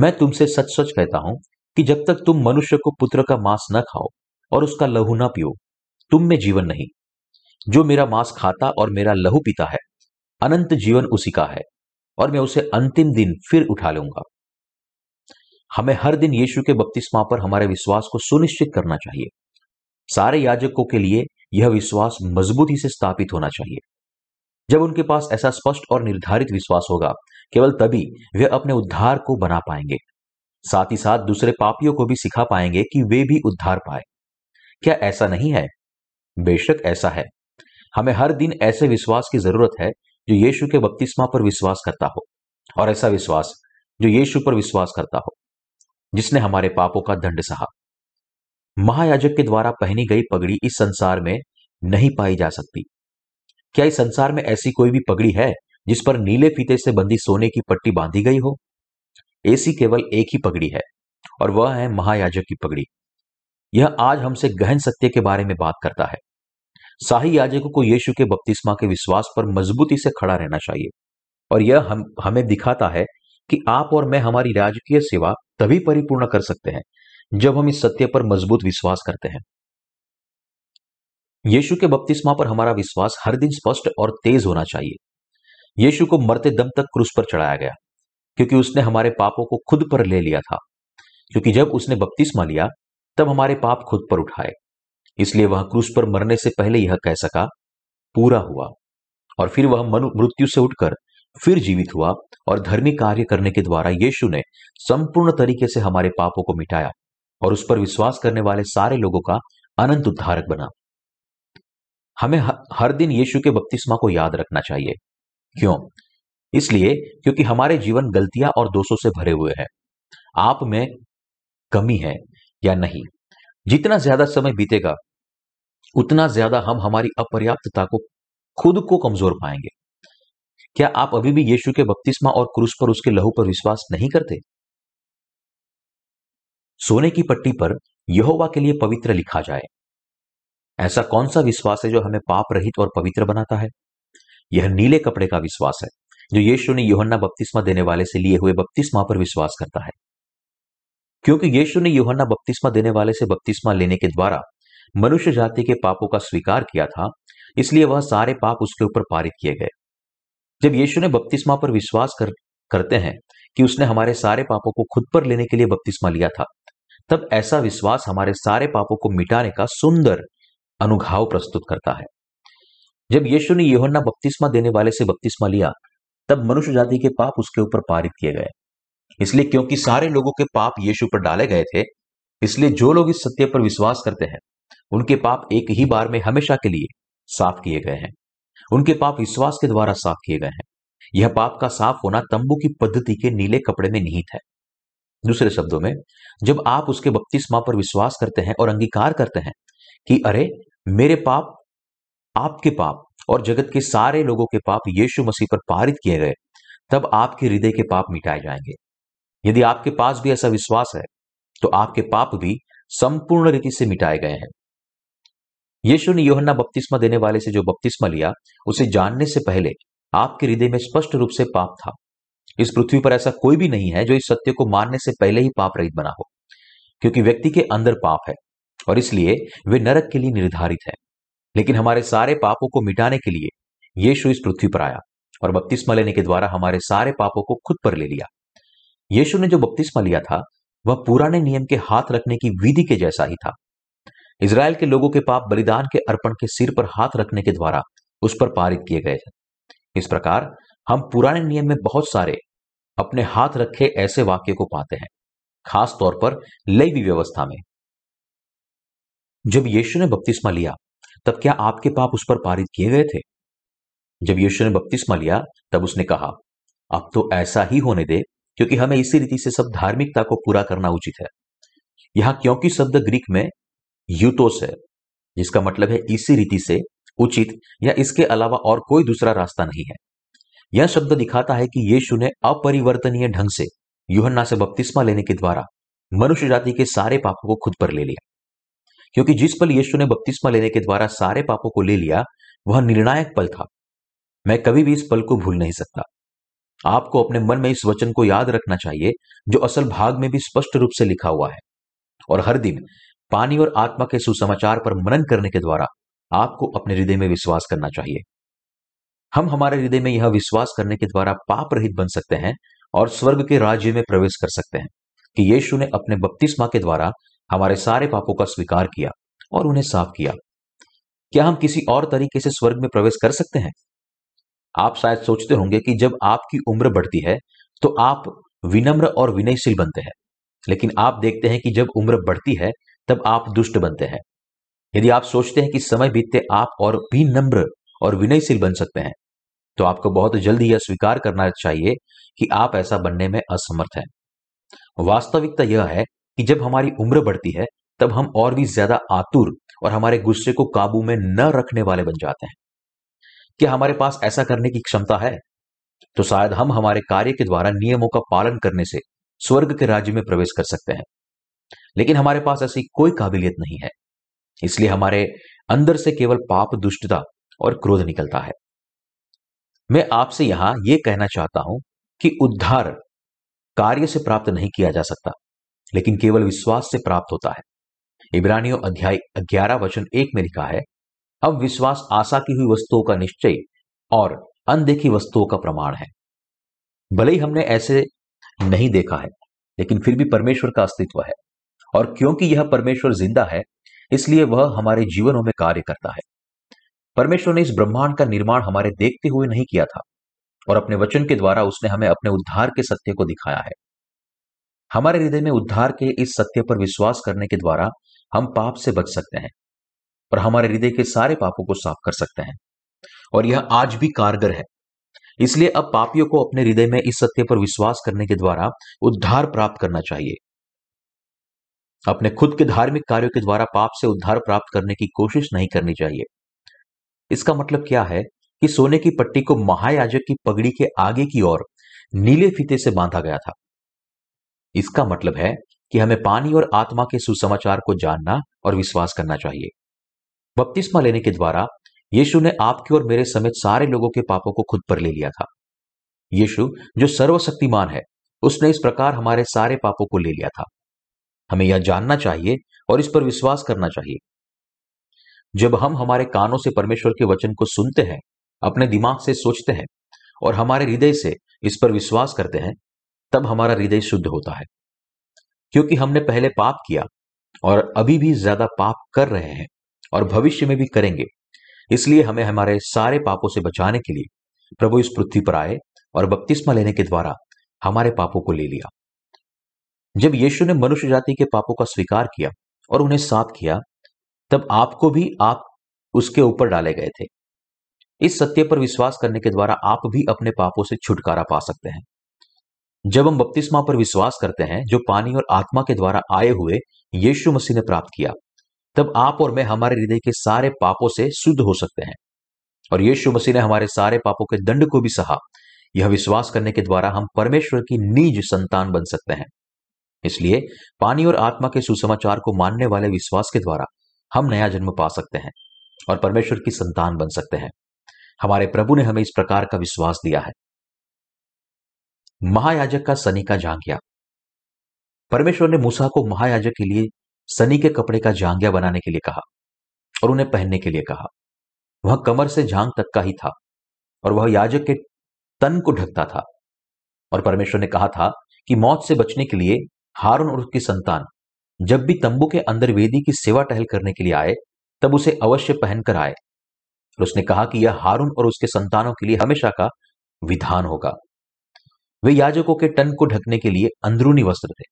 मैं तुमसे सच सच कहता हूं कि जब तक तुम मनुष्य को पुत्र का मांस न खाओ और उसका लहू न पियो तुम में जीवन नहीं। जो मेरा मांस खाता और मेरा लहू पीता है अनंत जीवन उसी का है और मैं उसे अंतिम दिन फिर उठा लूंगा। हमें हर दिन यीशु के बपतिस्मा पर हमारे विश्वास को सुनिश्चित करना चाहिए। सारे याजकों के लिए यह विश्वास मजबूती से स्थापित होना चाहिए। जब उनके पास ऐसा स्पष्ट और निर्धारित विश्वास होगा, केवल तभी वे अपने उद्धार को बना पाएंगे, साथ ही साथ दूसरे पापियों को भी सिखा पाएंगे कि वे भी उद्धार पाए। क्या ऐसा नहीं है? बेशक ऐसा है। हमें हर दिन ऐसे विश्वास की जरूरत है जो यीशु के बपतिस्मा पर विश्वास करता हो, और ऐसा विश्वास जो यीशु पर विश्वास करता हो जिसने हमारे पापों का दंड सहा। महायाजक के द्वारा पहनी गई पगड़ी इस संसार में नहीं पाई जा सकती। क्या इस संसार में ऐसी कोई भी पगड़ी है जिस पर नीले फीते से बंधी सोने की पट्टी बांधी गई हो? ऐसी केवल एक ही पगड़ी है और वह है महायाजक की पगड़ी। यह आज हमसे गहन सत्य के बारे में बात करता है। शाही याजकों को यीशु के बपतिस्मा के विश्वास पर मजबूती से खड़ा रहना चाहिए और यह हम हमें दिखाता है कि आप और मैं हमारी राजकीय सेवा तभी परिपूर्ण कर सकते हैं जब हम इस सत्य पर मजबूत विश्वास करते हैं। यीशु के बपतिस्मा पर हमारा विश्वास हर दिन स्पष्ट और तेज होना चाहिए। यीशु को मरते दम तक क्रूस पर चढ़ाया गया क्योंकि उसने हमारे पापों को खुद पर ले लिया था, क्योंकि जब उसने बपतिस्मा लिया तब हमारे पाप खुद पर उठाए। इसलिए वह क्रूस पर मरने से पहले यह कह सका, पूरा हुआ, और फिर वह मनु मृत्यु से उठकर फिर जीवित हुआ और धर्मी कार्य करने के द्वारा यीशु ने संपूर्ण तरीके से हमारे पापों को मिटाया और उस पर विश्वास करने वाले सारे लोगों का अनंत उद्धारक बना। हमें हर दिन यीशु के बपतिस्मा को याद रखना चाहिए। क्यों? इसलिए क्योंकि हमारे जीवन गलतियां और दोषों से भरे हुए हैं। आप में कमी है या नहीं, जितना ज्यादा समय बीतेगा उतना ज्यादा हम हमारी अपर्याप्तता को, खुद को कमजोर पाएंगे। क्या आप अभी भी यीशु के बपतिस्मा और क्रूस पर उसके लहू पर विश्वास नहीं करते? सोने की पट्टी पर यहोवा के लिए पवित्र लिखा जाए, ऐसा कौन सा विश्वास है जो हमें पाप रहित और पवित्र बनाता है? यह नीले कपड़े का विश्वास है जो यीशु ने यूहन्ना बपतिस्मा देने वाले से लिए हुए बपतिस्मा पर विश्वास करता है। क्योंकि यीशु ने यूहन्ना बपतिस्मा देने वाले से बपतिस्मा लेने के द्वारा मनुष्य जाति के पापों का स्वीकार किया था, इसलिए वह सारे पाप उसके ऊपर पारित किए गए। जब यीशु ने बपतिस्मा पर विश्वास कर, करते हैं कि उसने हमारे सारे पापों को खुद पर लेने के लिए बपतिस्मा लिया था, तब ऐसा विश्वास हमारे सारे पापों को मिटाने का सुंदर अनुभाव प्रस्तुत करता है। जब यीशु ने यूहन्ना बपतिस्मा देने वाले से बपतिस्मा लिया, तब मनुष्य जाति के पाप उसके ऊपर पारित किए गए। इसलिए क्योंकि सारे लोगों के पाप यीशु पर डाले गए थे, इसलिए जो लोग इस सत्य पर विश्वास करते हैं उनके पाप एक ही बार में हमेशा के लिए साफ किए गए हैं। उनके पाप विश्वास के द्वारा साफ किए गए हैं। यह पाप का साफ होना तंबू की पद्धति के नीले कपड़े में निहित है। दूसरे शब्दों में, जब आप उसके बपतिस्मा पर विश्वास करते हैं और अंगीकार करते हैं कि अरे मेरे पाप, आपके पाप और जगत के सारे लोगों के पाप यीशु मसीह पर पारित किए गए, तब आपके हृदय के पाप मिटाए जाएंगे। यदि आपके पास भी ऐसा विश्वास है तो आपके पाप भी संपूर्ण रीति से मिटाए गए हैं। यीशु ने यूहन्ना बपतिस्मा देने वाले से जो बपतिस्मा लिया, उसे जानने से पहले आपके हृदय में स्पष्ट रूप से पाप था। इस पृथ्वी पर ऐसा कोई भी नहीं है जो इस सत्य को मानने से पहले ही पाप रहित बना हो, क्योंकि व्यक्ति के अंदर पाप है और इसलिए वे नरक के लिए निर्धारित है। लेकिन हमारे सारे पापों को मिटाने के लिए यीशु इस पृथ्वी पर आया और बपतिस्मा लेने के द्वारा हमारे सारे पापों को खुद पर ले लिया। यीशु ने जो बपतिस्मा लिया था वह पुराने नियम के हाथ रखने की विधि के जैसा ही था। इजराइल के लोगों के पाप बलिदान के अर्पण के सिर पर हाथ रखने के द्वारा उस पर पारित किए गए थे। इस प्रकार हम पुराने नियम में बहुत सारे अपने हाथ रखे ऐसे वाक्य को पाते हैं, खास तौर पर लेवी व्यवस्था में। जब यीशु ने बपतिस्मा लिया, तब क्या आपके पाप उस पर पारित किए गए थे? जब यीशु ने बपतिस्मा लिया, तब उसने कहा, अब तो ऐसा ही होने दे, क्योंकि हमें इसी रीति से सब धार्मिकता को पूरा करना उचित है। यहाँ क्योंकि शब्द ग्रीक में यूतोस है, जिसका मतलब है इसी रीति से, उचित या इसके अलावा और कोई दूसरा रास्ता नहीं है। यह शब्द दिखाता है कि यीशु ने अपरिवर्तनीय ढंग से यूहन्ना से बपतिस्मा लेने के द्वारा मनुष्य जाति के सारे पापों को खुद पर ले लिया। क्योंकि जिस पल यीशु ने बपतिस्मा लेने के द्वारा सारे पापों को ले लिया, वह निर्णायक पल था। मैं कभी भी इस पल को भूल नहीं सकता। आपको अपने मन में इस वचन को याद रखना चाहिए, जो असल भाग में भी स्पष्ट रूप से लिखा हुआ है, और हर दिन पानी और आत्मा के सुसमाचार पर मनन करने के द्वारा आपको अपने हृदय में विश्वास करना चाहिए। हम हमारे हृदय में यह विश्वास करने के द्वारा पाप रहित बन सकते हैं और स्वर्ग के राज्य में प्रवेश कर सकते हैं कि यीशु ने अपने बपतिस्मा के द्वारा हमारे सारे पापों का स्वीकार किया और उन्हें साफ किया। क्या हम किसी और तरीके से स्वर्ग में प्रवेश कर सकते हैं? आप शायद सोचते होंगे कि जब आपकी उम्र बढ़ती है तो आप विनम्र और विनयशील बनते हैं, लेकिन आप देखते हैं कि जब उम्र बढ़ती है तब आप दुष्ट बनते हैं। यदि आप सोचते हैं कि समय बीतते आप और भी नम्र और विनयशील बन सकते हैं, तो आपको बहुत जल्दी यह स्वीकार करना चाहिए कि आप ऐसा बनने में असमर्थ हैं। वास्तविकता यह है कि जब हमारी उम्र बढ़ती है तब हम और भी ज्यादा आतुर और हमारे गुस्से को काबू में न रखने वाले बन जाते हैं। क्या हमारे पास ऐसा करने की क्षमता है? तो शायद हम हमारे कार्य के द्वारा नियमों का पालन करने से स्वर्ग के राज्य में प्रवेश कर सकते हैं, लेकिन हमारे पास ऐसी कोई काबिलियत नहीं है। इसलिए हमारे अंदर से केवल पाप, दुष्टता और क्रोध निकलता है। मैं आपसे यहां यह कहना चाहता हूं कि उद्धार कार्य से प्राप्त नहीं किया जा सकता, लेकिन केवल विश्वास से प्राप्त होता है। इब्रानियों अध्याय ग्यारह वचन एक में लिखा है, अब विश्वास आशा की हुई वस्तुओं का निश्चय और अनदेखी वस्तुओं का प्रमाण है। भले ही हमने ऐसे नहीं देखा है, लेकिन फिर भी परमेश्वर का अस्तित्व है, और क्योंकि यह परमेश्वर जिंदा है, इसलिए वह हमारे जीवनों में कार्य करता है। परमेश्वर ने इस ब्रह्मांड का निर्माण हमारे देखते हुए नहीं किया था, और अपने वचन के द्वारा उसने हमें अपने उद्धार के सत्य को दिखाया है। हमारे हृदय में उद्धार के इस सत्य पर विश्वास करने के द्वारा हम पाप से बच सकते हैं और हमारे हृदय के सारे पापों को साफ कर सकते हैं, और यह आज भी कारगर है। इसलिए अब पापियों को अपने हृदय में इस सत्य पर विश्वास करने के द्वारा उद्धार प्राप्त करना चाहिए। अपने खुद के धार्मिक कार्यों के द्वारा पाप से उद्धार प्राप्त करने की कोशिश नहीं करनी चाहिए। इसका मतलब क्या है कि सोने की पट्टी को महायाजक की पगड़ी के आगे की ओर नीले फीते से बांधा गया था। इसका मतलब है कि हमें पानी और आत्मा के सुसमाचार को जानना और विश्वास करना चाहिए। बपतिस्मा लेने के द्वारा यीशु ने आपके और मेरे समेत सारे लोगों के पापों को खुद पर ले लिया था। यीशु जो सर्वशक्तिमान है, उसने इस प्रकार हमारे सारे पापों को ले लिया था। हमें यह जानना चाहिए और इस पर विश्वास करना चाहिए। जब हम हमारे कानों से परमेश्वर के वचन को सुनते हैं, अपने दिमाग से सोचते हैं और हमारे हृदय से इस पर विश्वास करते हैं, तब हमारा हृदय शुद्ध होता है। क्योंकि हमने पहले पाप किया और अभी भी ज्यादा पाप कर रहे हैं और भविष्य में भी करेंगे। इसलिए हमें हमारे सारे पापों से बचाने के लिए प्रभु इस पृथ्वी पर आए और बपतिस्मा लेने के द्वारा हमारे पापों को ले लिया। जब यीशु ने मनुष्य जाति के पापों का स्वीकार किया और उन्हें साफ किया, तब आपको भी आप उसके ऊपर डाले गए थे। इस सत्य पर विश्वास करने के द्वारा आप भी अपने पापों से छुटकारा पा सकते हैं। जब हम बपतिस्मा पर विश्वास करते हैं, जो पानी और आत्मा के द्वारा आए हुए यीशु मसीह ने प्राप्त किया, तब आप और मैं हमारे हृदय के सारे पापों से शुद्ध हो सकते हैं। और यीशु मसीह ने हमारे सारे पापों के दंड को भी सहा। यह विश्वास करने के द्वारा हम परमेश्वर की निज संतान बन सकते हैं। इसलिए पानी और आत्मा के सुसमाचार को मानने वाले विश्वास के द्वारा हम नया जन्म पा सकते हैं और परमेश्वर की संतान बन सकते हैं। हमारे प्रभु ने हमें इस प्रकार का विश्वास दिया है। महायाजक का सनी का जांघिया। परमेश्वर ने मूसा को महायाजक के लिए सनी के कपड़े का जांघिया बनाने के लिए कहा और उन्हें पहनने के लिए कहा। वह कमर से जांघ तक का ही था और वह याजक के तन को ढकता था। और परमेश्वर ने कहा था कि मौत से बचने के लिए हारून और उसकी संतान जब भी तंबू के अंदर वेदी की सेवा टहल करने के लिए आए, तब उसे अवश्य पहनकर आए। और उसने कहा कि यह हारून और उसके संतानों के लिए हमेशा का विधान होगा। वे याजकों के तन को ढकने के लिए अंदरूनी वस्त्र थे।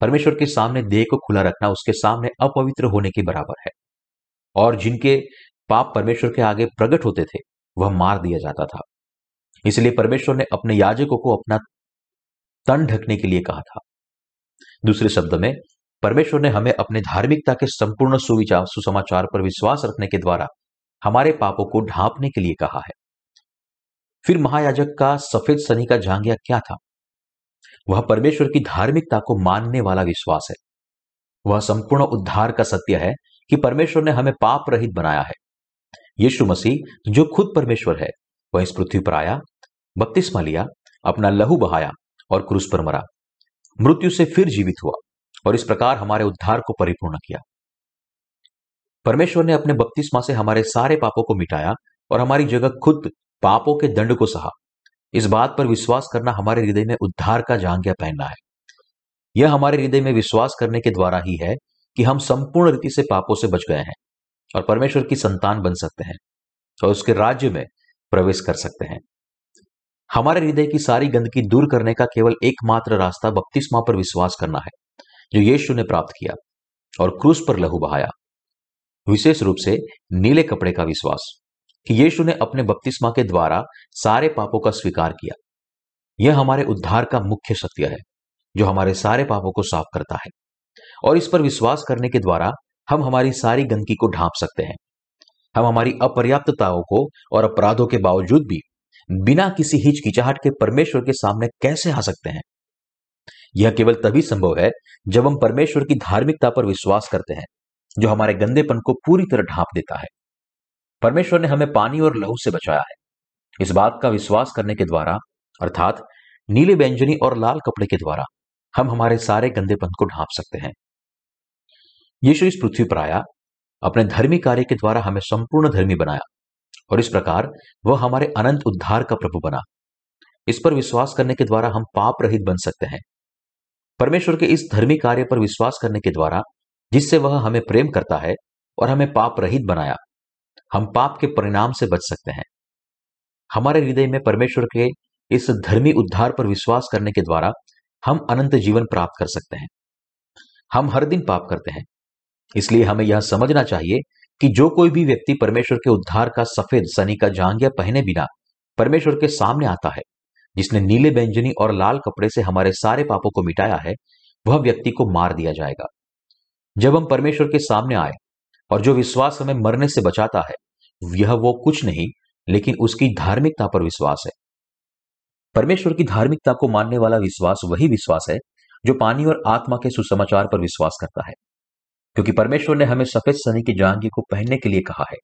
परमेश्वर के सामने देह को खुला रखना उसके सामने अपवित्र होने के बराबर है, और जिनके पाप परमेश्वर के आगे प्रकट होते थे वह मार दिया जाता था। इसलिए परमेश्वर ने अपने याजकों को अपना तन ढकने के लिए कहा था। दूसरे शब्द में, परमेश्वर ने हमें अपने धार्मिकता के संपूर्ण सुविचार सुसमाचार पर विश्वास रखने के द्वारा हमारे पापों को ढांपने के लिए कहा है। फिर महायाजक का सफेद सनी का जांघिया क्या था? वह परमेश्वर की धार्मिकता को मानने वाला विश्वास है। वह संपूर्ण उद्धार का सत्य है कि परमेश्वर ने हमें पाप रहित बनाया है। यीशु मसीह जो खुद परमेश्वर है, वह इस पृथ्वी पर आया, बपतिस्मा लिया, अपना लहू बहाया और क्रूस पर मरा, मृत्यु से फिर जीवित हुआ और इस प्रकार हमारे उद्धार को परिपूर्ण किया। परमेश्वर ने अपने बपतिस्मा से हमारे सारे पापों को मिटाया और हमारी जगह खुद पापों के दंड को सहा। इस बात पर विश्वास करना हमारे हृदय में उद्धार का जांघिया पहनना है। यह हमारे हृदय में विश्वास करने के द्वारा ही है कि हम संपूर्ण रीति से पापों से बच गए हैं और परमेश्वर की संतान बन सकते हैं और उसके राज्य में प्रवेश कर सकते हैं। हमारे हृदय की सारी गंदगी दूर करने का केवल एकमात्र रास्ता बपतिस्मा पर विश्वास करना है, जो यीशु ने प्राप्त किया और क्रूस पर लहू बहाया। विशेष रूप से नीले कपड़े का विश्वास, कि यीशु ने अपने बपतिस्मा के द्वारा सारे पापों का स्वीकार किया। यह हमारे उद्धार का मुख्य सत्य है, जो हमारे सारे पापों को साफ करता है, और इस पर विश्वास करने के द्वारा हम हमारी सारी गंदगी को ढांप सकते हैं। हम हमारी अपर्याप्तताओं को और अपराधों के बावजूद भी बिना किसी हिचकिचाहट के परमेश्वर के सामने कैसे आ सकते हैं? यह केवल तभी संभव है जब हम परमेश्वर की धार्मिकता पर विश्वास करते हैं, जो हमारे गंदेपन को पूरी तरह ढांप देता है। परमेश्वर ने हमें पानी और लहू से बचाया है। इस बात का विश्वास करने के द्वारा, अर्थात नीले बैंजनी और लाल कपड़े के द्वारा, हम हमारे सारे गंदेपन को ढांप सकते हैं। यीशु इस पृथ्वी पर आया, अपने धर्मी कार्य के द्वारा हमें संपूर्ण धर्मी बनाया और इस प्रकार वह हमारे अनंत उद्धार का प्रभु बना। इस पर विश्वास करने के द्वारा हम पाप रहित बन सकते हैं। परमेश्वर के इस धर्मी कार्य पर विश्वास करने के द्वारा, जिससे वह हमें प्रेम करता है और हमें पाप रहित बनाया, हम पाप के परिणाम से बच सकते हैं। हमारे हृदय में परमेश्वर के इस धर्मी उद्धार पर विश्वास करने के द्वारा हम अनंत जीवन प्राप्त कर सकते हैं। हम हर दिन पाप करते हैं, इसलिए हमें यह समझना चाहिए कि जो कोई भी व्यक्ति परमेश्वर के उद्धार का सफेद सनी का जांघिया पहने बिना परमेश्वर के सामने आता है, जिसने नीले बैंजनी और लाल कपड़े से हमारे सारे पापों को मिटाया है, वह व्यक्ति को मार दिया जाएगा। जब हम परमेश्वर के सामने आए और जो विश्वास हमें मरने से बचाता है, यह वो कुछ नहीं लेकिन उसकी धार्मिकता पर विश्वास है। परमेश्वर की धार्मिकता को मानने वाला विश्वास वही विश्वास है जो पानी और आत्मा के सुसमाचार पर विश्वास करता है, क्योंकि परमेश्वर ने हमें सफेद सनी की जांघिया को पहनने के लिए कहा है।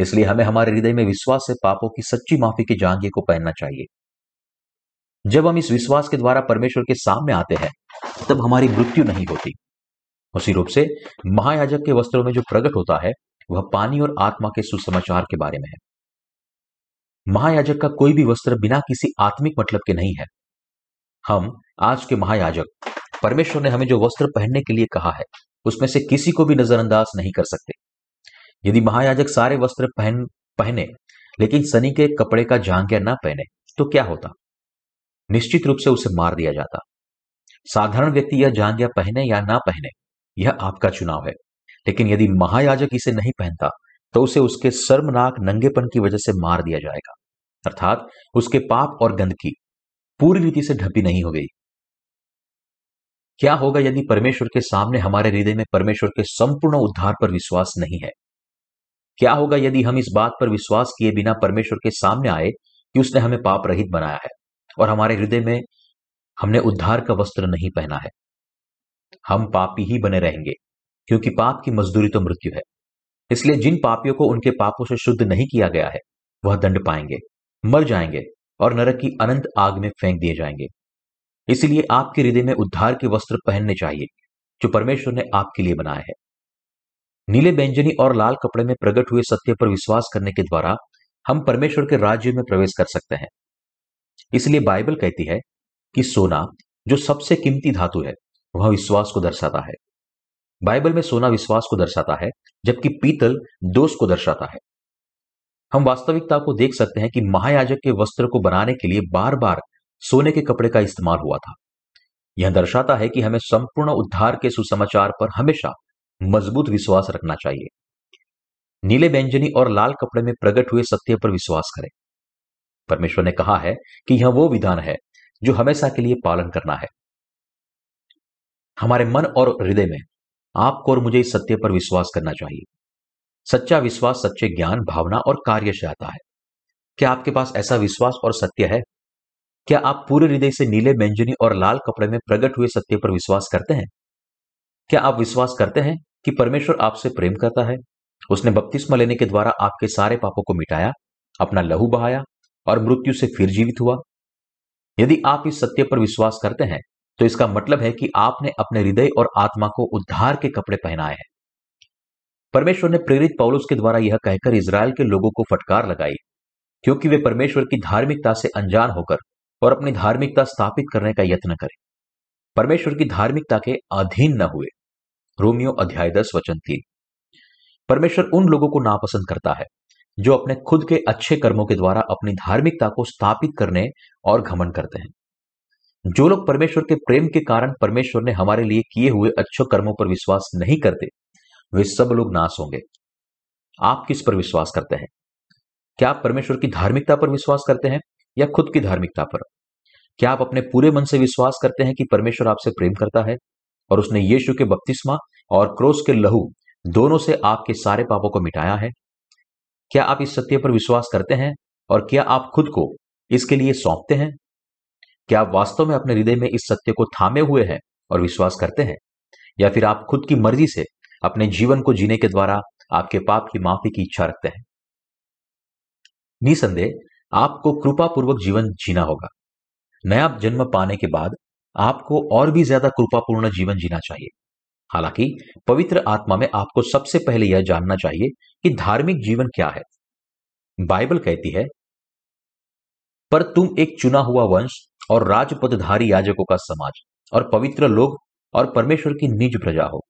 इसलिए हमें हमारे हृदय में विश्वास से पापों की सच्ची माफी की जांघिया को पहनना चाहिए। जब हम इस विश्वास के द्वारा परमेश्वर के सामने आते हैं, तब हमारी मृत्यु नहीं होती। उसी रूप से महायाजक के वस्त्रों में जो प्रकट होता है, वह पानी और आत्मा के सुसमाचार के बारे में है। महायाजक का कोई भी वस्त्र बिना किसी आत्मिक मतलब के नहीं है। हम आज के महायाजक परमेश्वर ने हमें जो वस्त्र पहनने के लिए कहा है, उसमें से किसी को भी नजरअंदाज नहीं कर सकते। यदि महायाजक सारे वस्त्र पहन पहने लेकिन सनी के कपड़े का जांघिया न पहने तो क्या होता? निश्चित रूप से उसे मार दिया जाता। साधारण व्यक्ति यह जांघिया पहने या ना पहने, यह आपका चुनाव है, लेकिन यदि महायाजक इसे नहीं पहनता तो उसे उसके शर्मनाक नंगेपन की वजह से मार दिया जाएगा, अर्थात उसके पाप और गंदगी पूरी रीति से ढपी नहीं हो गई। क्या होगा यदि परमेश्वर के सामने हमारे हृदय में परमेश्वर के संपूर्ण उद्धार पर विश्वास नहीं है? क्या होगा यदि हम इस बात पर विश्वास किए बिना परमेश्वर के सामने आए कि उसने हमें पाप रहित बनाया है और हमारे हृदय में हमने उद्धार का वस्त्र नहीं पहना है? हम पापी ही बने रहेंगे, क्योंकि पाप की मजदूरी तो मृत्यु है। इसलिए जिन पापियों को उनके पापों से शुद्ध नहीं किया गया है, वह दंड पाएंगे, मर जाएंगे और नरक की अनंत आग में फेंक दिए जाएंगे। इसलिए आपके हृदय में उद्धार के वस्त्र पहनने चाहिए जो परमेश्वर ने आपके लिए बनाए हैं। नीले बैंजनी और लाल कपड़े में प्रकट हुए सत्य पर विश्वास करने के द्वारा हम परमेश्वर के राज्य में प्रवेश कर सकते हैं। इसलिए बाइबल कहती है कि सोना, जो सबसे कीमती धातु है, वह विश्वास को दर्शाता है। बाइबल में सोना विश्वास को दर्शाता है, जबकि पीतल दोष को दर्शाता है। हम वास्तविकता को देख सकते हैं कि महायाजक के वस्त्र को बनाने के लिए बार बार सोने के कपड़े का इस्तेमाल हुआ था। यह दर्शाता है कि हमें संपूर्ण उद्धार के सुसमाचार पर हमेशा मजबूत विश्वास रखना चाहिए। नीले बैंजनी और लाल कपड़े में प्रकट हुए सत्य पर विश्वास करें। परमेश्वर ने कहा है कि यह वो विधान है जो हमेशा के लिए पालन करना है। हमारे मन और हृदय में आपको और मुझे इस सत्य पर विश्वास करना चाहिए। सच्चा विश्वास सच्चे ज्ञान, भावना और कार्य से आता है। क्या आपके पास ऐसा विश्वास और सत्य है? क्या आप पूरे हृदय से नीले बैंजनी और लाल कपड़े में प्रकट हुए सत्य पर विश्वास करते हैं? क्या आप विश्वास करते हैं कि परमेश्वर आपसे प्रेम करता है? उसने बपतिस्मा लेने के द्वारा आपके सारे पापों को मिटाया, अपना लहू बहाया और मृत्यु से फिर जीवित हुआ। यदि आप इस सत्य पर विश्वास करते हैं तो इसका मतलब है कि आपने अपने हृदय और आत्मा को उद्धार के कपड़े पहनाए हैं। परमेश्वर ने प्रेरित पौलुस के द्वारा यह कहकर इजराइल के लोगों को फटकार लगाई, क्योंकि वे परमेश्वर की धार्मिकता से अनजान होकर और अपनी धार्मिकता स्थापित करने का यत्न करें, परमेश्वर की धार्मिकता के अधीन न हुए। रोमियो अध्याय दस वचन तीन। परमेश्वर उन लोगों को नापसंद करता है जो अपने खुद के अच्छे कर्मों के द्वारा अपनी धार्मिकता को स्थापित करने और घमंड करते हैं। जो लोग परमेश्वर के प्रेम के कारण परमेश्वर ने हमारे लिए किए हुए अच्छे कर्मों पर विश्वास नहीं करते, वे सब लोग नाश होंगे। आप किस पर विश्वास करते हैं? क्या आप परमेश्वर की धार्मिकता पर विश्वास करते हैं या खुद की धार्मिकता पर? क्या आप अपने पूरे मन से विश्वास करते हैं कि परमेश्वर आपसे प्रेम करता है और उसने यीशु के बपतिस्मा और क्रूस के लहू दोनों से आपके सारे पापों को मिटाया है? क्या आप इस सत्य पर विश्वास करते हैं और क्या आप खुद को इसके लिए सौंपते हैं? क्या आप वास्तव में अपने हृदय में इस सत्य को थामे हुए हैं और विश्वास करते हैं, या फिर आप खुद की मर्जी से अपने जीवन को जीने के द्वारा आपके पाप की माफी की इच्छा रखते हैं? निसंदेह आपको कृपापूर्वक जीवन जीना होगा। नया जन्म पाने के बाद आपको और भी ज्यादा कृपापूर्ण जीवन जीना चाहिए। हालांकि पवित्र आत्मा में आपको सबसे पहले यह जानना चाहिए कि धार्मिक जीवन क्या है। बाइबल कहती है, पर तुम एक चुना हुआ वंश और राजपदधारी याजकों का समाज और पवित्र लोग और परमेश्वर की निज प्रजा हो,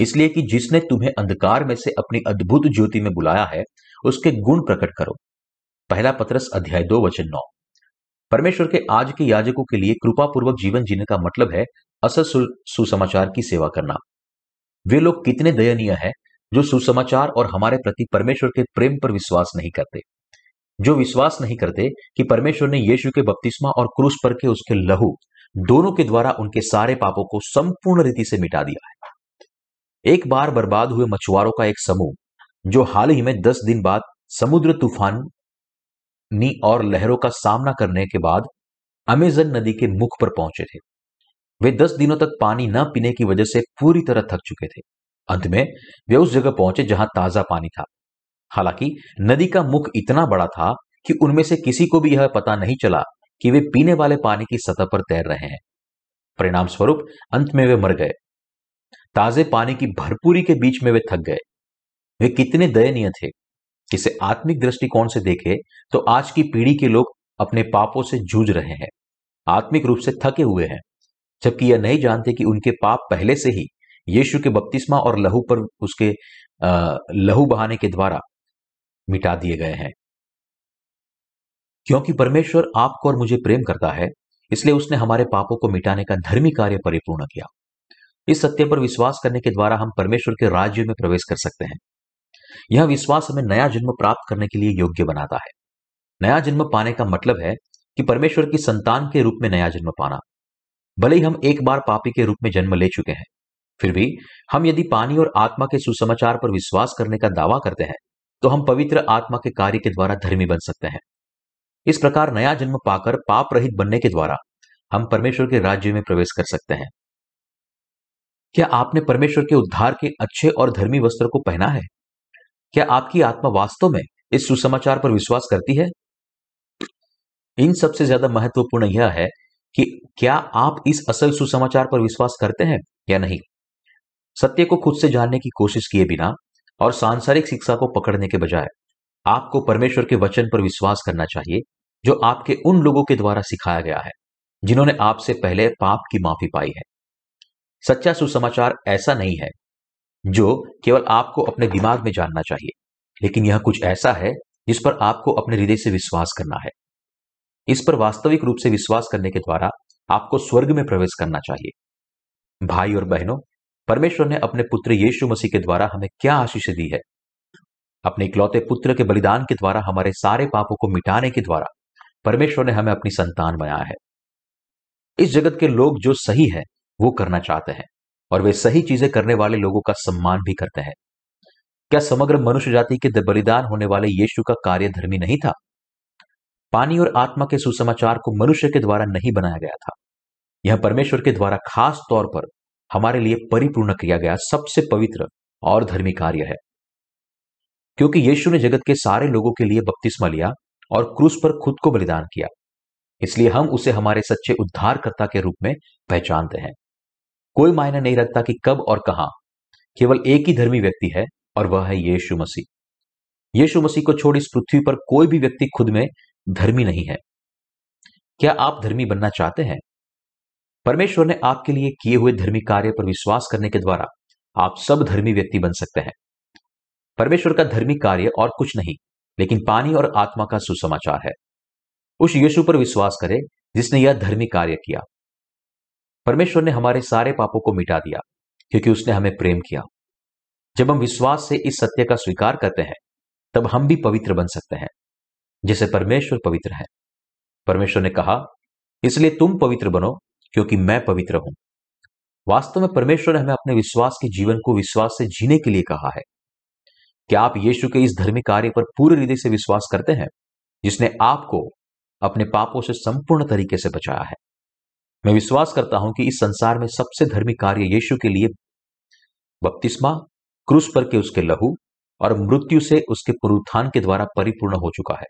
इसलिए कि जिसने तुम्हें अंधकार में से अपनी अद्भुत ज्योति में बुलाया है उसके गुण प्रकट करो। पहला पतरस अध्याय दो वचन नौ। परमेश्वर के आज के याजकों के लिए कृपापूर्वक जीवन जीने का मतलब है असल सुसमाचार की सेवा करना। वे लोग कितने दयनीय है जो सुसमाचार और हमारे प्रति परमेश्वर के प्रेम पर विश्वास नहीं करते, जो विश्वास नहीं करते कि परमेश्वर ने यीशु के बपतिस्मा और क्रूस पर के उसके लहू दोनों के द्वारा उनके सारे पापों को संपूर्ण रीति से मिटा दिया है। एक बार बर्बाद हुए मछुआरों का एक समूह जो हाल ही में दस दिन बाद समुद्र तूफानी और लहरों का सामना करने के बाद अमेजन नदी के मुख पर पहुंचे थे, वे दस दिनों तक पानी न पीने की वजह से पूरी तरह थक चुके थे। अंत में वे उस जगह पहुंचे जहां ताजा पानी था। हालांकि नदी का मुख इतना बड़ा था कि उनमें से किसी को भी यह पता नहीं चला कि वे पीने वाले पानी की सतह पर तैर रहे हैं। परिणाम स्वरूप अंत में वे मर गए। ताजे पानी की भरपूरी के बीच में वे थक गए। वे कितने दयनीय थे। इसे आत्मिक दृष्टिकोण से देखें तो आज की पीढ़ी के लोग अपने पापों से जूझ रहे हैं, आत्मिक रूप से थके हुए हैं, जबकि यह नहीं जानते कि उनके पाप पहले से ही यीशु के बपतिस्मा और लहू पर उसके आ, लहू बहाने के द्वारा मिटा दिए गए हैं। क्योंकि परमेश्वर आपको और मुझे प्रेम करता है, इसलिए उसने हमारे पापों को मिटाने का धर्मी कार्य परिपूर्ण किया। इस सत्य पर विश्वास करने के द्वारा हम परमेश्वर के राज्य में प्रवेश कर सकते हैं। यह विश्वास हमें नया जन्म प्राप्त करने के लिए योग्य बनाता है। नया जन्म पाने का मतलब है कि परमेश्वर की संतान के रूप में नया जन्म पाना। भले ही हम एक बार पापी के रूप में जन्म ले चुके हैं, फिर भी हम यदि पानी और आत्मा के सुसमाचार पर विश्वास करने का दावा करते हैं तो हम पवित्र आत्मा के कार्य के द्वारा धर्मी बन सकते हैं। इस प्रकार नया जन्म पाकर पाप रहित बनने के द्वारा हम परमेश्वर के राज्य में प्रवेश कर सकते हैं। क्या आपने परमेश्वर के उद्धार के अच्छे और धर्मी वस्त्र को पहना है? क्या आपकी आत्मा वास्तव में इस सुसमाचार पर विश्वास करती है? इन सबसे ज्यादा महत्वपूर्ण यह है कि क्या आप इस असल सुसमाचार पर विश्वास करते हैं या नहीं। सत्य को खुद से जानने की कोशिश किए बिना और सांसारिक शिक्षा को पकड़ने के बजाय आपको परमेश्वर के वचन पर विश्वास करना चाहिए जो आपके उन लोगों के द्वारा सिखाया गया है जिन्होंने आपसे पहले पाप की माफी पाई है। सच्चा सुसमाचार ऐसा नहीं है जो केवल आपको अपने दिमाग में जानना चाहिए, लेकिन यह कुछ ऐसा है जिस पर आपको अपने हृदय से विश्वास करना है। इस पर वास्तविक रूप से विश्वास करने के द्वारा आपको स्वर्ग में प्रवेश करना चाहिए। भाई और बहनों, परमेश्वर ने अपने पुत्र यीशु मसीह के द्वारा हमें क्या आशीष दी है। अपने इकलौते पुत्र के बलिदान के द्वारा हमारे सारे पापों को मिटाने के द्वारा परमेश्वर ने हमें अपनी संतान बनाया है। इस जगत के लोग जो सही है वो करना चाहते हैं और वे सही चीजें करने वाले लोगों का सम्मान भी करते हैं। क्या समग्र मनुष्य जाति के बलिदान होने वाले यीशु का कार्य धर्मी नहीं था? पानी और आत्मा के सुसमाचार को मनुष्य के द्वारा नहीं बनाया गया था। यह परमेश्वर के द्वारा खास तौर पर हमारे लिए परिपूर्ण किया गया सबसे पवित्र और धर्मी कार्य है। क्योंकि यीशु ने जगत के सारे लोगों के लिए बपतिस्मा लिया और क्रूस पर खुद को बलिदान किया, इसलिए हम उसे हमारे सच्चे उद्धारकर्ता के रूप में पहचानते हैं। कोई मायने नहीं रखता कि कब और कहां, केवल एक ही धर्मी व्यक्ति है और वह है यीशु मसीह। यीशु मसीह को छोड़ इस पृथ्वी पर कोई भी व्यक्ति खुद में धर्मी नहीं है। क्या आप धर्मी बनना चाहते हैं? परमेश्वर ने आपके लिए किए हुए धर्मी कार्य पर विश्वास करने के द्वारा आप सब धर्मी व्यक्ति बन सकते हैं। परमेश्वर का धर्मी कार्य और कुछ नहीं लेकिन पानी और आत्मा का सुसमाचार है। उस यीशु पर विश्वास करें जिसने यह धर्मी कार्य किया। परमेश्वर ने हमारे सारे पापों को मिटा दिया क्योंकि उसने हमें प्रेम किया। जब हम विश्वास से इस सत्य का स्वीकार करते हैं तब हम भी पवित्र बन सकते हैं जैसे परमेश्वर पवित्र है। परमेश्वर ने कहा, इसलिए तुम पवित्र बनो क्योंकि मैं पवित्र हूं। वास्तव में परमेश्वर ने हमें अपने विश्वास के जीवन को विश्वास से जीने के लिए कहा है। क्या आप यीशु के इस धर्मी कार्य पर पूरे हृदय से विश्वास करते हैं जिसने आपको अपने पापों से संपूर्ण तरीके से बचाया है? मैं विश्वास करता हूं कि इस संसार में सबसे धर्मी कार्य यीशु के लिए बपतिस्मा, क्रूस पर के उसके लहू और मृत्यु से उसके पुनरुत्थान के द्वारा परिपूर्ण हो चुका है।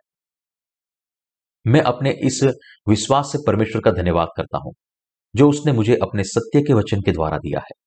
मैं अपने इस विश्वास से परमेश्वर का धन्यवाद करता हूं जो उसने मुझे अपने सत्य के वचन के द्वारा दिया है।